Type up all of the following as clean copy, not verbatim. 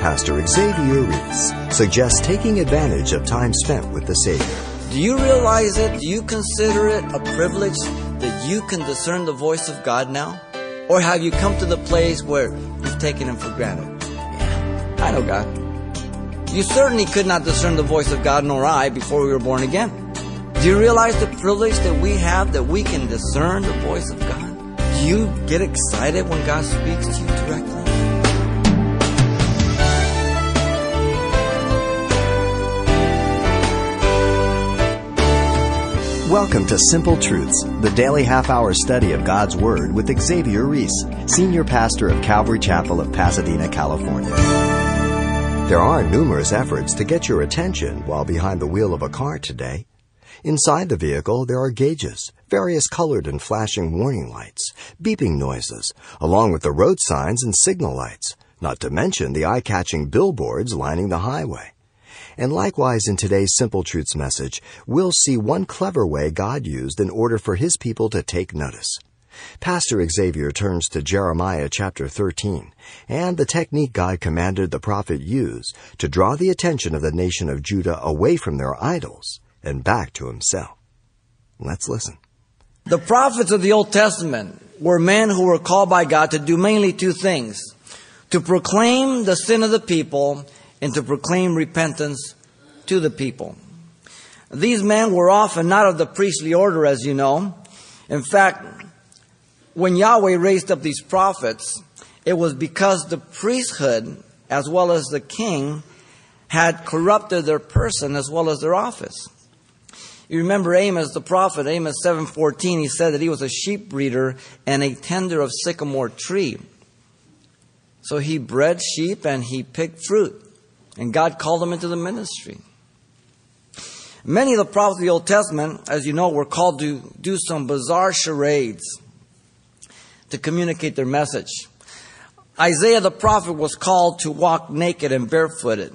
Pastor Javier Reis suggests taking advantage of time spent with the Savior. Do you realize it? Do you consider it a privilege that you can discern the voice of God now? Or have you come to the place where you've taken Him for granted? Yeah, I know God. You certainly could not discern the voice of God, nor I, before we were born again. Do you realize the privilege that we have that we can discern the voice of God? Do you get excited when God speaks to you directly? Welcome to Simple Truths, the daily half-hour study of God's Word with Javier Reis, Senior Pastor of Calvary Chapel of Pasadena, California. There are numerous efforts to get your attention while behind the wheel of a car today. Inside the vehicle, there are gauges, various colored and flashing warning lights, beeping noises, along with the road signs and signal lights, not to mention the eye-catching billboards lining the highway. And likewise, in today's Simple Truths message, we'll see one clever way God used in order for His people to take notice. Pastor Javier turns to Jeremiah chapter 13 and the technique God commanded the prophet use to draw the attention of the nation of Judah away from their idols and back to Himself. Let's listen. The prophets of the Old Testament were men who were called by God to do mainly two things: to proclaim the sin of the people and to proclaim repentance to the people. These men were often not of the priestly order, as you know. In fact, when Yahweh raised up these prophets, it was because the priesthood, as well as the king, had corrupted their person as well as their office. You remember Amos, the prophet, Amos 7:14, he said that he was a sheep breeder and a tender of sycamore tree. So he bred sheep and he picked fruit. And God called them into the ministry. Many of the prophets of the Old Testament, as you know, were called to do some bizarre charades to communicate their message. Isaiah the prophet was called to walk naked and barefooted.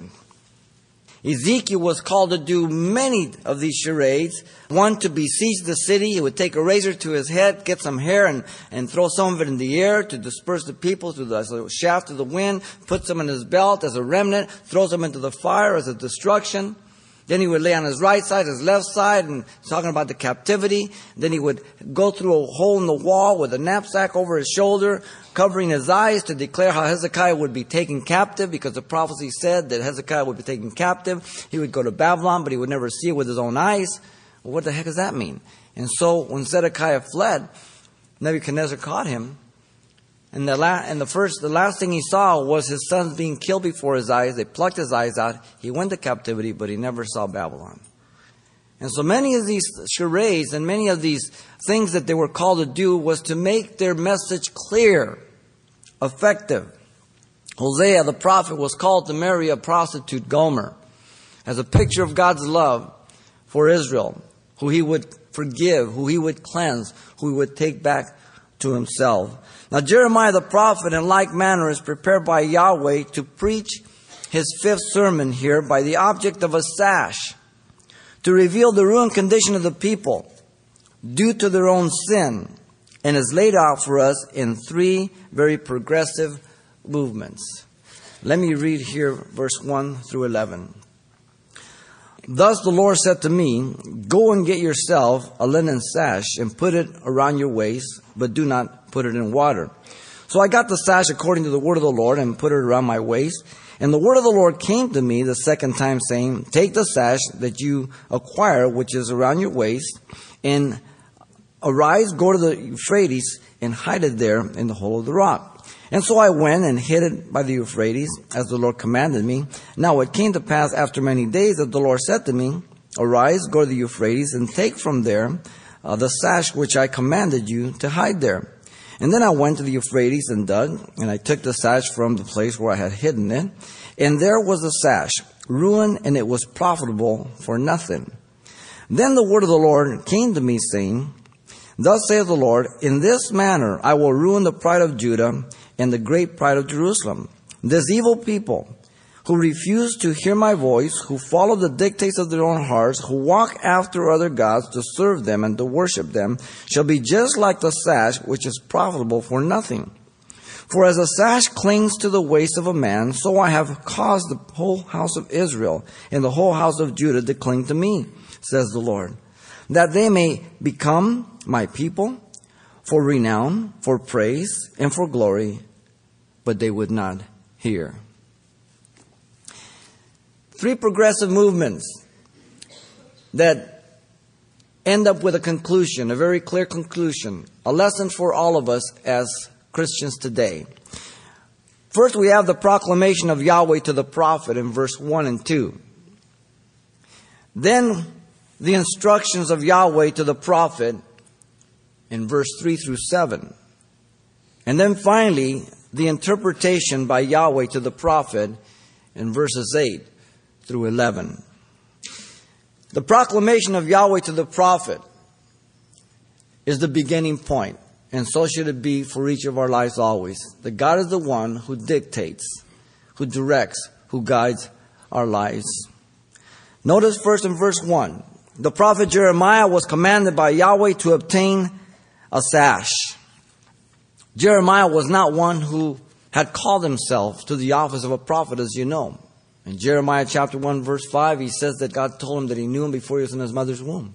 Ezekiel was called to do many of these charades. One, to besiege the city. He would take a razor to his head, get some hair, and throw some of it in the air to disperse the people through the shaft of the wind, put some in his belt as a remnant, throws them into the fire as a destruction. Then he would lay on his right side, his left side, and talking about the captivity. Then he would go through a hole in the wall with a knapsack over his shoulder, covering his eyes to declare how Hezekiah would be taken captive, because the prophecy said that Hezekiah would be taken captive. He would go to Babylon, but he would never see it with his own eyes. Well, what the heck does that mean? And so when Zedekiah fled, Nebuchadnezzar caught him. And the last thing he saw was his sons being killed before his eyes. They plucked his eyes out. He went to captivity, but he never saw Babylon. And so many of these charades and many of these things that they were called to do was to make their message clear, effective. Hosea the prophet was called to marry a prostitute, Gomer, as a picture of God's love for Israel, who He would forgive, who He would cleanse, who He would take back to Himself. Now Jeremiah the prophet, in like manner, is prepared by Yahweh to preach his fifth sermon here by the object of a sash, to reveal the ruined condition of the people due to their own sin, and is laid out for us in three very progressive movements. Let me read here verse 1 through 11. Thus the Lord said to me, "Go and get yourself a linen sash and put it around your waist, but do not put it in water." So I got the sash according to the word of the Lord and put it around my waist. And the word of the Lord came to me the second time, saying, "Take the sash that you acquire, which is around your waist, and arise, go to the Euphrates, and hide it there in the hole of the rock." And so I went and hid it by the Euphrates, as the Lord commanded me. Now it came to pass after many days that the Lord said to me, "Arise, go to the Euphrates, and take from there the sash which I commanded you to hide there." And then I went to the Euphrates and dug, and I took the sash from the place where I had hidden it. And there was the sash, ruined, and it was profitable for nothing. Then the word of the Lord came to me, saying, "Thus saith the Lord, in this manner I will ruin the pride of Judah and the great pride of Jerusalem. This evil people, who refuse to hear my voice, who follow the dictates of their own hearts, who walk after other gods to serve them and to worship them, shall be just like the sash which is profitable for nothing. For as a sash clings to the waist of a man, so I have caused the whole house of Israel and the whole house of Judah to cling to me, says the Lord, that they may become my people for renown, for praise, and for glory, but they would not hear. Three progressive movements that end up with a conclusion, a very clear conclusion, a lesson for all of us as Christians today. First, we have the proclamation of Yahweh to the prophet in verse 1 and 2. Then, the instructions of Yahweh to the prophet in verse 3 through 7. And then finally, the interpretation by Yahweh to the prophet in verses 8 through 11. The proclamation of Yahweh to the prophet is the beginning point, and so should it be for each of our lives always. That God is the one who dictates, who directs, who guides our lives. Notice first in verse 1, the prophet Jeremiah was commanded by Yahweh to obtain a sash. Jeremiah was not one who had called himself to the office of a prophet, as you know. In Jeremiah chapter 1, verse 5, he says that God told him that he knew him before he was in his mother's womb.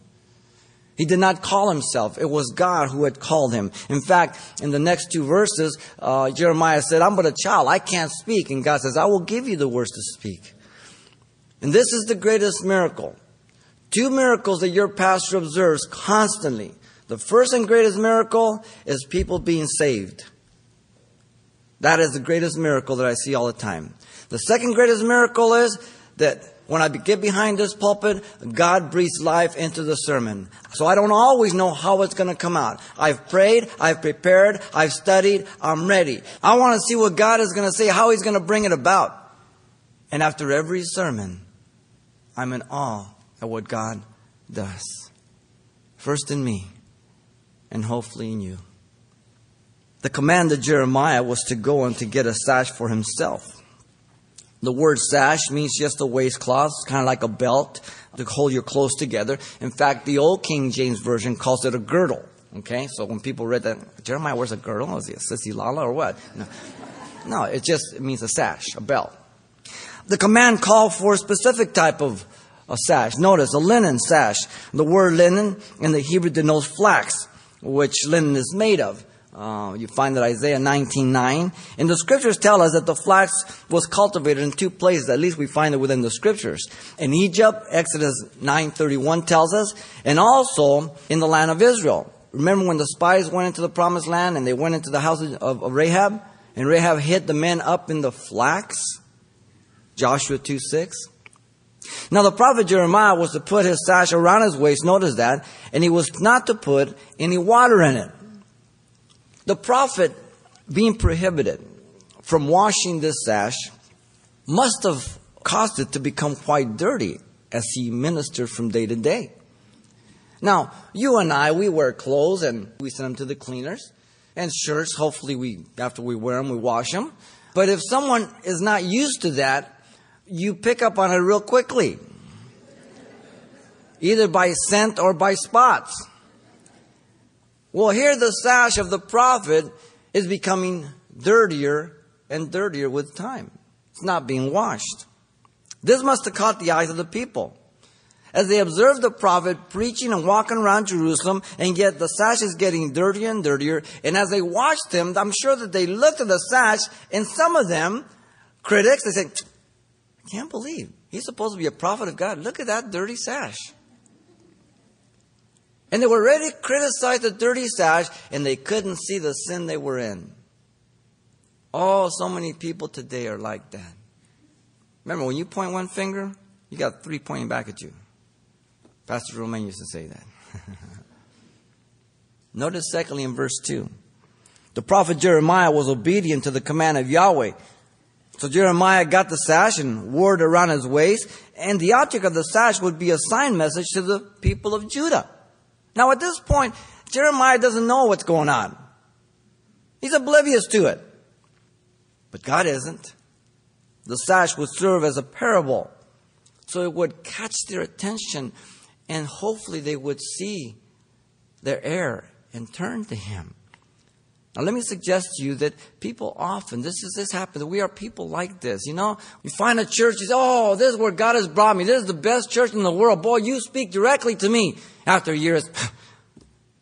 He did not call himself. It was God who had called him. In fact, in the next two verses, Jeremiah said, I'm but a child. I can't speak. And God says, I will give you the words to speak. And this is the greatest miracle. Two miracles that your pastor observes constantly. The first and greatest miracle is people being saved. That is the greatest miracle that I see all the time. The second greatest miracle is that when I get behind this pulpit, God breathes life into the sermon. So I don't always know how it's going to come out. I've prayed, I've prepared, I've studied, I'm ready. I want to see what God is going to say, how He's going to bring it about. And after every sermon, I'm in awe at what God does. First in me, and hopefully in you. The command of Jeremiah was to go and to get a sash for himself. The word sash means just a waistcloth, kind of like a belt to hold your clothes together. In fact, the old King James Version calls it a girdle. Okay, so when people read that, Jeremiah wears a girdle? Is he a sissy lala or what? No, it means a sash, a belt. The command called for a specific type of a sash. Notice, a linen sash. The word linen in the Hebrew denotes flax, which linen is made of. You find that Isaiah 19:9. And the scriptures tell us that the flax was cultivated in two places. At least we find it within the scriptures. In Egypt, Exodus 9:31 tells us. And also in the land of Israel. Remember when the spies went into the promised land and they went into the house of Rahab? And Rahab hid the men up in the flax? Joshua 2:6. Now the prophet Jeremiah was to put his sash around his waist. Notice that. And he was not to put any water in it. The prophet, being prohibited from washing this sash, must have caused it to become quite dirty as he ministered from day to day. Now, you and I, we wear clothes and we send them to the cleaners. And shirts, hopefully after we wear them, we wash them. But if someone is not used to that, you pick up on it real quickly. Either by scent or by spots. Well, here the sash of the prophet is becoming dirtier and dirtier with time. It's not being washed. This must have caught the eyes of the people, as they observed the prophet preaching and walking around Jerusalem, and yet the sash is getting dirtier and dirtier. And as they watched him, I'm sure that they looked at the sash, and some of them, critics, they said, I can't believe, he's supposed to be a prophet of God. Look at that dirty sash. And they were ready to criticize the dirty sash, and they couldn't see the sin they were in. Oh, so many people today are like that. Remember, when you point one finger, you got three pointing back at you. Pastor Romain used to say that. Notice secondly in verse 2. The prophet Jeremiah was obedient to the command of Yahweh. So Jeremiah got the sash and wore it around his waist, and the object of the sash would be a sign message to the people of Judah. Now, at this point, Jeremiah doesn't know what's going on. He's oblivious to it. But God isn't. The sash would serve as a parable, so it would catch their attention, and hopefully they would see their error and turn to Him. Now, let me suggest to you that people often, this happens, that we are people like this. You know, you find a church, you say, oh, this is where God has brought me. This is the best church in the world. Boy, you speak directly to me. After a year,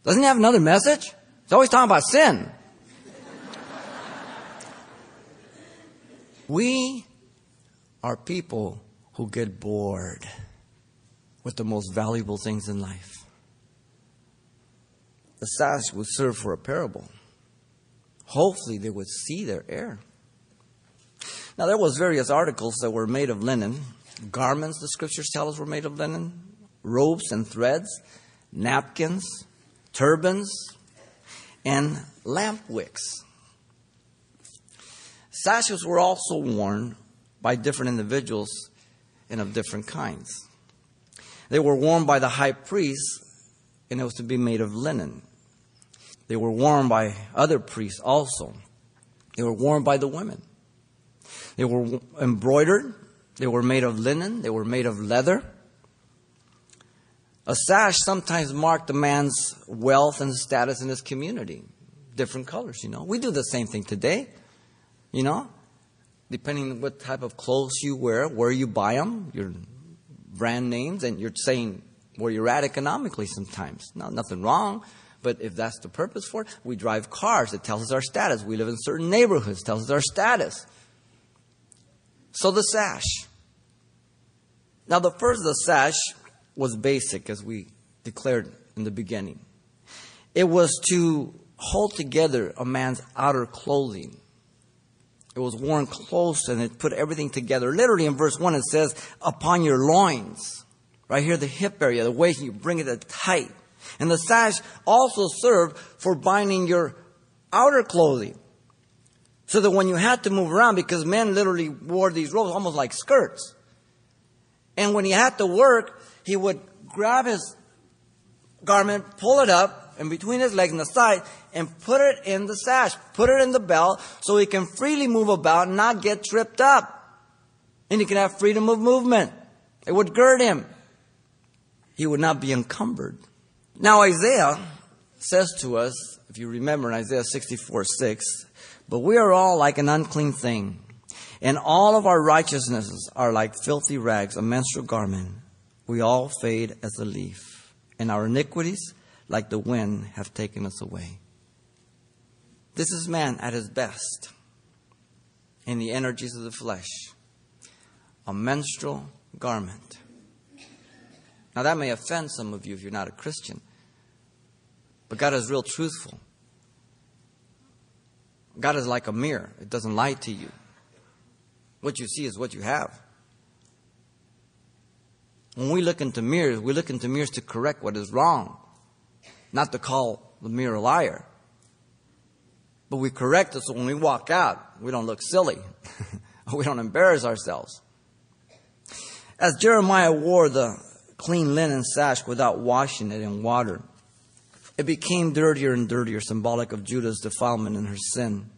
doesn't he have another message? He's always talking about sin. We are people who get bored with the most valuable things in life. The sash would serve for a parable. Hopefully they would see their error. Now, there was various articles that were made of linen. Garments, the scriptures tell us, were made of linen. Robes and threads. Napkins. Turbans. And lamp wicks. Sashes were also worn by different individuals and of different kinds. They were worn by the high priest, and it was to be made of linen. They were worn by other priests also. They were worn by the women. They were embroidered. They were made of linen. They were made of leather. A sash sometimes marked a man's wealth and status in his community. Different colors, you know. We do the same thing today, you know. Depending on what type of clothes you wear, where you buy them, your brand names, and you're saying where you're at economically sometimes. Now, nothing wrong. But if that's the purpose for it, we drive cars. It tells us our status. We live in certain neighborhoods. It tells us our status. So the sash. Now, the first of the sash was basic, as we declared in the beginning. It was to hold together a man's outer clothing. It was worn close, and it put everything together. Literally, in verse 1, it says, upon your loins. Right here, the hip area, the waist, you bring it tight. And the sash also served for binding your outer clothing. So that when you had to move around, because men literally wore these robes almost like skirts. And when he had to work, he would grab his garment, pull it up, and between his legs and the side, and put it in the sash, put it in the belt, so he can freely move about and not get tripped up. And he can have freedom of movement. It would gird him. He would not be encumbered. Now, Isaiah says to us, if you remember in Isaiah 64:6, but we are all like an unclean thing, and all of our righteousnesses are like filthy rags, a menstrual garment. We all fade as a leaf, and our iniquities, like the wind, have taken us away. This is man at his best, in the energies of the flesh, a menstrual garment. Now, that may offend some of you if you're not a Christian. But God is real truthful. God is like a mirror. It doesn't lie to you. What you see is what you have. When we look into mirrors to correct what is wrong, not to call the mirror a liar. But we correct it so when we walk out, we don't look silly. We don't embarrass ourselves. As Jeremiah wore the clean linen sash without washing it in water, it became dirtier and dirtier, symbolic of Judah's defilement and her sin.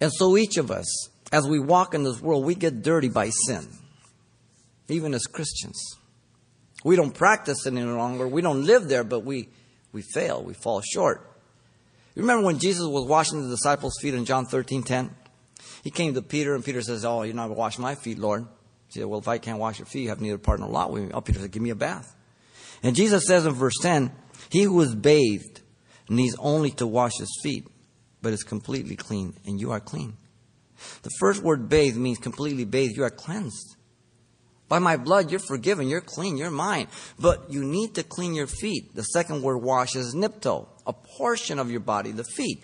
And so each of us, as we walk in this world, we get dirty by sin, even as Christians. We don't practice it any longer. We don't live there, but we fail. We fall short. You remember when Jesus was washing the disciples' feet in John 13:10? He came to Peter, and Peter says, oh, you're not going to wash my feet, Lord. He said, well, if I can't wash your feet, you have neither part nor lot with me. Oh, Peter said, give me a bath. And Jesus says in verse 10, he who is bathed needs only to wash his feet, but is completely clean, and you are clean. The first word bathed means completely bathed. You are cleansed. By my blood, you're forgiven. You're clean. You're mine. But you need to clean your feet. The second word wash is nipto, a portion of your body, the feet.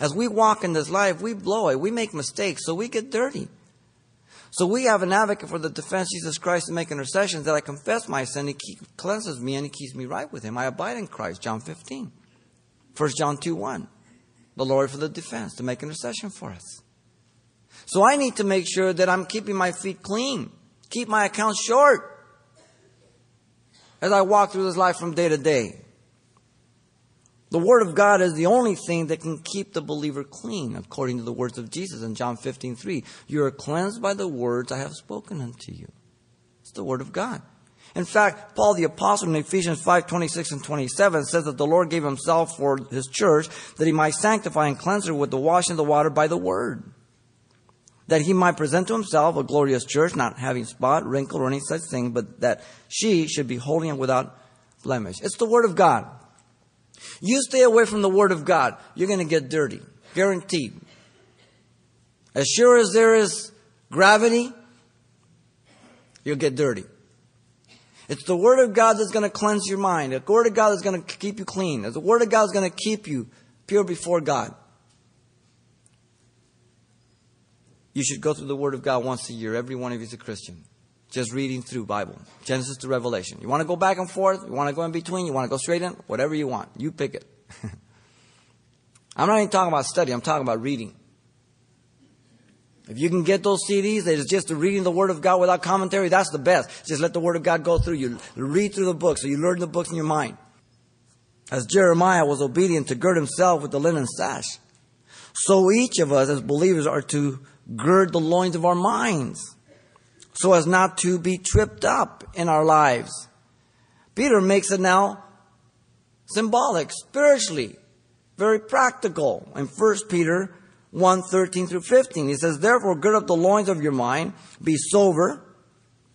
As we walk in this life, we blow it. We make mistakes, so we get dirty. So we have an advocate for the defense, Jesus Christ, to make intercessions that I confess my sin. He cleanses me and he keeps me right with him. I abide in Christ, John 15. 1 John 2:1, the Lord for the defense, to make intercession for us. So I need to make sure that I'm keeping my feet clean, keep my account short as I walk through this life from day to day. The Word of God is the only thing that can keep the believer clean, according to the words of Jesus in John 15:3. You are cleansed by the words I have spoken unto you. It's the Word of God. In fact, Paul the Apostle in Ephesians 5:26 and 27 says that the Lord gave himself for his church that he might sanctify and cleanse her with the washing of the water by the word, that he might present to himself a glorious church, not having spot, wrinkle, or any such thing, but that she should be holy and without blemish. It's the word of God. You stay away from the word of God, you're going to get dirty, guaranteed. As sure as there is gravity, you'll get dirty. It's the word of God that's going to cleanse your mind. The word of God is going to keep you clean. The word of God is going to keep you pure before God. You should go through the word of God once a year. Every one of you is a Christian. Just reading through Bible. Genesis to Revelation. You want to go back and forth? You want to go in between? You want to go straight in? Whatever you want. You pick it. I'm not even talking about study. I'm talking about reading. If you can get those CDs, it's just reading the Word of God without commentary. That's the best. Just let the Word of God go through you. Read through the books, so you learn the books in your mind. As Jeremiah was obedient to gird himself with the linen sash, so each of us as believers are to gird the loins of our minds, so as not to be tripped up in our lives. Peter makes it now symbolic, spiritually, very practical. In 1 Peter 1:13-15. He says, therefore, gird up the loins of your mind, be sober,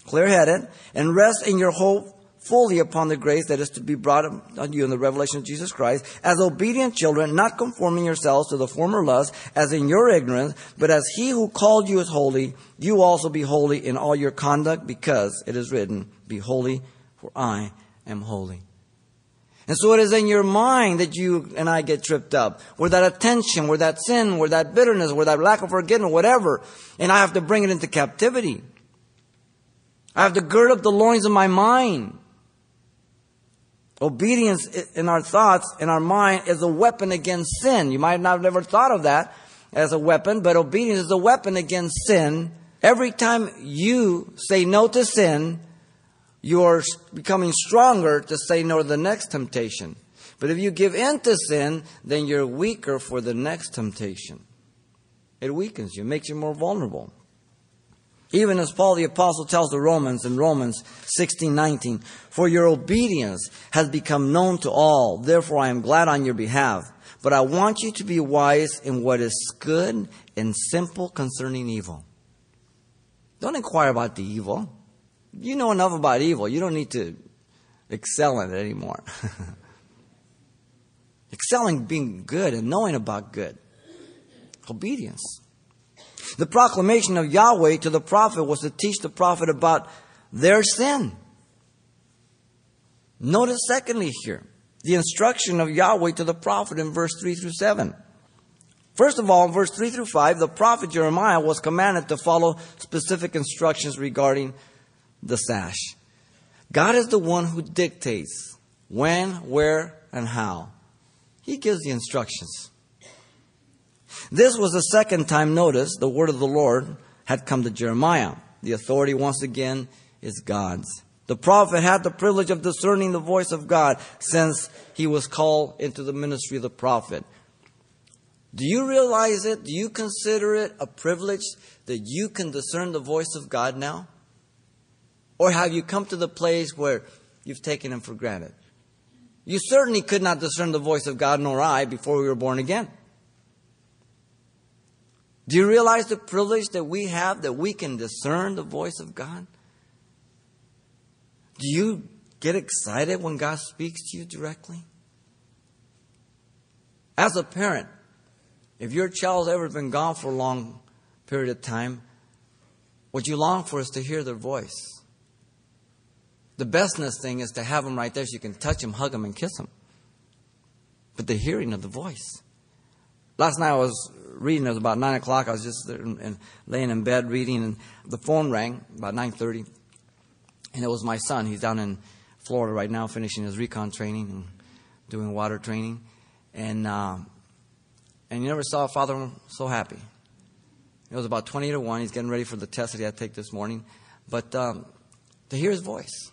clear-headed, and rest in your hope fully upon the grace that is to be brought on you in the revelation of Jesus Christ, as obedient children, not conforming yourselves to the former lusts, as in your ignorance, but as he who called you is holy, you also be holy in all your conduct, because it is written, be holy, for I am holy. And so it is in your mind that you and I get tripped up. Where that attention, where that sin, where that bitterness, where that lack of forgiveness, whatever. And I have to bring it into captivity. I have to gird up the loins of my mind. Obedience in our thoughts, in our mind, is a weapon against sin. You might not have ever thought of that as a weapon, but obedience is a weapon against sin. Every time you say no to sin, you're becoming stronger to say no to the next temptation. But if you give in to sin, then you're weaker for the next temptation. It weakens you, makes you more vulnerable. Even as Paul the Apostle tells the Romans in Romans 16:19, for your obedience has become known to all, therefore I am glad on your behalf. But I want you to be wise in what is good and simple concerning evil. Don't inquire about the evil. You know enough about evil. You don't need to excel in it anymore. Excelling being good and knowing about good. Obedience. The proclamation of Yahweh to the prophet was to teach the prophet about their sin. Notice secondly here, the instruction of Yahweh to the prophet in verse 3-7. First of all, in verse 3-5, the prophet Jeremiah was commanded to follow specific instructions regarding the sash. God is the one who dictates when, where, and how. He gives the instructions. This was the second time, notice, the word of the Lord had come to Jeremiah. The authority, once again, is God's. The prophet had the privilege of discerning the voice of God since he was called into the ministry of the prophet. Do you realize it? Do you consider it a privilege that you can discern the voice of God now? Or have you come to the place where you've taken him for granted? You certainly could not discern the voice of God, nor I, before we were born again. Do you realize the privilege that we have that we can discern the voice of God? Do you get excited when God speaks to you directly? As a parent, if your child's ever been gone for a long period of time, what you long for is to hear their voice. The bestness thing is to have them right there so you can touch them, hug them, and kiss them. But the hearing of the voice. Last night I was reading. It was about 9 o'clock. I was just laying in bed reading, and the phone rang about 9:30. And it was my son. He's down in Florida right now finishing his recon training and doing water training. And you never saw a father so happy. It was about 20 to 1. He's getting ready for the test that he had to take this morning. But to hear his voice.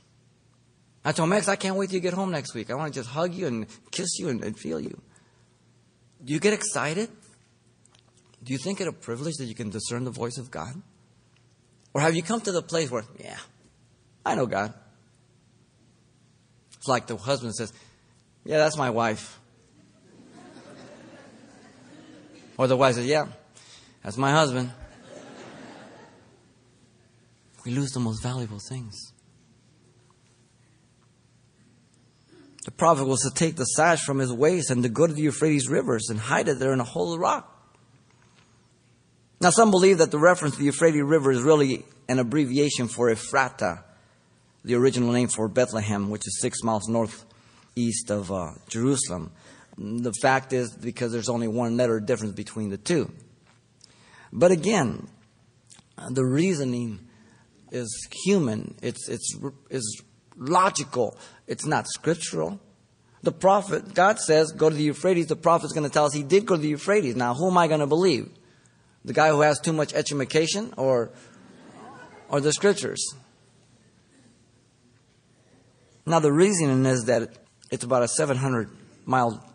I told Max, I can't wait till you get home next week. I want to just hug you and kiss you and feel you. Do you get excited? Do you think it a privilege that you can discern the voice of God? Or have you come to the place where, yeah, I know God. It's like the husband says, yeah, that's my wife. Or the wife says, yeah, that's my husband. We lose the most valuable things. The prophet was to take the sash from his waist and to go to the Euphrates rivers and hide it there in a hole of rock. Now, some believe that the reference to the Euphrates River is really an abbreviation for Ephrata, the original name for Bethlehem, which is 6 miles northeast of Jerusalem. The fact is because there's only one letter difference between the two. But again, the reasoning is human. It's logical. It's not scriptural. The prophet, God says, go to the Euphrates. The prophet's going to tell us he did go to the Euphrates. Now, who am I going to believe? The guy who has too much edumacation or the scriptures? Now, the reasoning is that it's about a 700-mile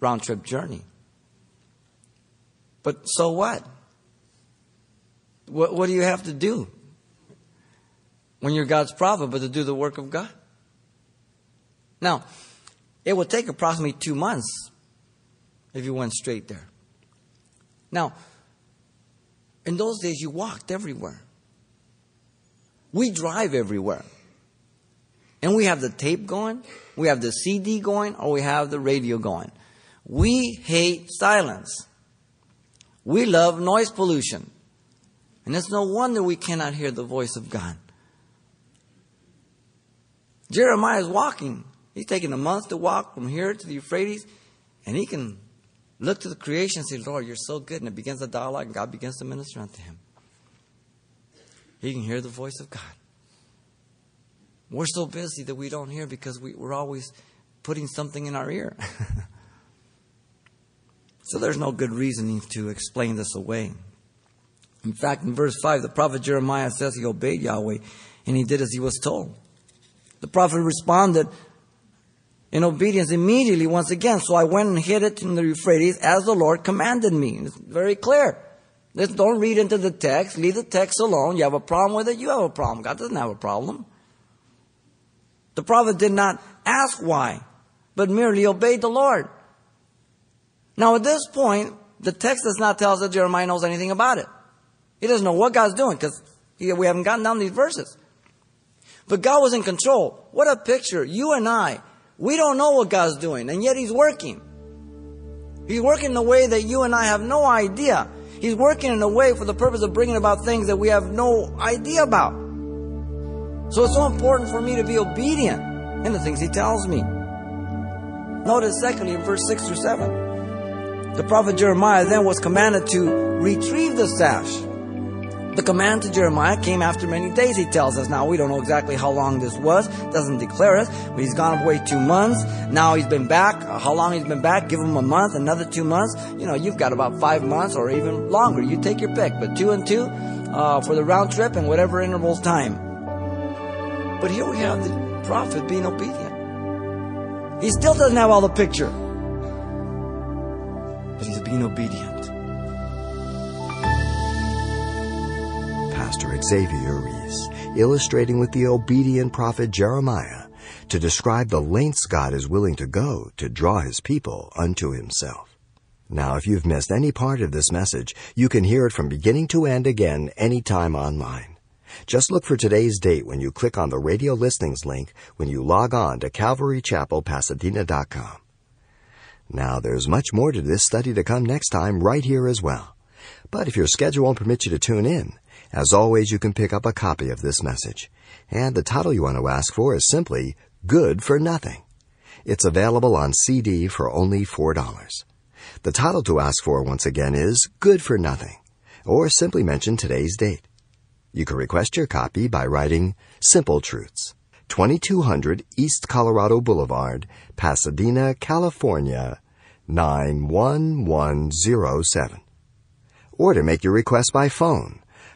round-trip journey. But so what? What do you have to do when you're God's prophet but to do the work of God? Now, it would take approximately 2 months if you went straight there. Now, in those days, you walked everywhere. We drive everywhere. And we have the tape going, we have the CD going, or we have the radio going. We hate silence. We love noise pollution. And it's no wonder we cannot hear the voice of God. Jeremiah is walking. He's taking a month to walk from here to the Euphrates, and he can look to the creation and say, Lord, you're so good. And it begins a dialogue, and God begins to minister unto him. He can hear the voice of God. We're so busy that we don't hear because we're always putting something in our ear. So there's no good reasoning to explain this away. In fact, in verse 5, the prophet Jeremiah says he obeyed Yahweh, and he did as he was told. The prophet responded in obedience immediately once again. So I went and hid it in the Euphrates as the Lord commanded me. It's very clear. Just don't read into the text. Leave the text alone. You have a problem with it, you have a problem. God doesn't have a problem. The prophet did not ask why, but merely obeyed the Lord. Now at this point, the text does not tell us that Jeremiah knows anything about it. He doesn't know what God's doing because we haven't gotten down these verses. But God was in control. What a picture. You and I, we don't know what God's doing, and yet He's working. He's working in a way that you and I have no idea. He's working in a way for the purpose of bringing about things that we have no idea about. So it's so important for me to be obedient in the things He tells me. Notice secondly in verse 6 through 7. The prophet Jeremiah then was commanded to retrieve the sash. The command to Jeremiah came after many days, he tells us. Now, we don't know exactly how long this was. Doesn't declare us. But he's gone away 2 months. Now he's been back. How long he's been back? Give him a month, another 2 months. You know, you've got about 5 months or even longer. You take your pick. But 2 and 2 for the round trip and whatever interval's time. But here we have the prophet being obedient. He still doesn't have all the picture. But he's being obedient. Pastor Javier Reis, illustrating with the obedient prophet Jeremiah to describe the lengths God is willing to go to draw His people unto Himself. Now, if you've missed any part of this message, you can hear it from beginning to end again anytime online. Just look for today's date when you click on the radio listenings link when you log on to CalvaryChapelPasadena.com. Now, there's much more to this study to come next time right here as well. But if your schedule won't permit you to tune in, as always, you can pick up a copy of this message. And the title you want to ask for is simply, Good for Nothing. It's available on CD for only $4. The title to ask for, once again, is Good for Nothing, or simply mention today's date. You can request your copy by writing Simple Truths, 2200 East Colorado Boulevard, Pasadena, California, 91107. Or to make your request by phone,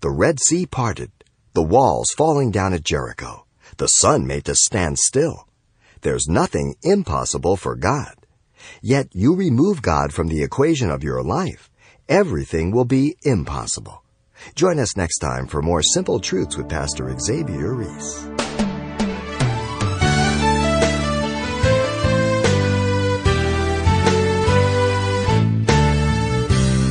The Red Sea parted, the walls falling down at Jericho, the sun made to stand still. There's nothing impossible for God. Yet you remove God from the equation of your life, everything will be impossible. Join us next time for more Simple Truths with Pastor Javier Reis.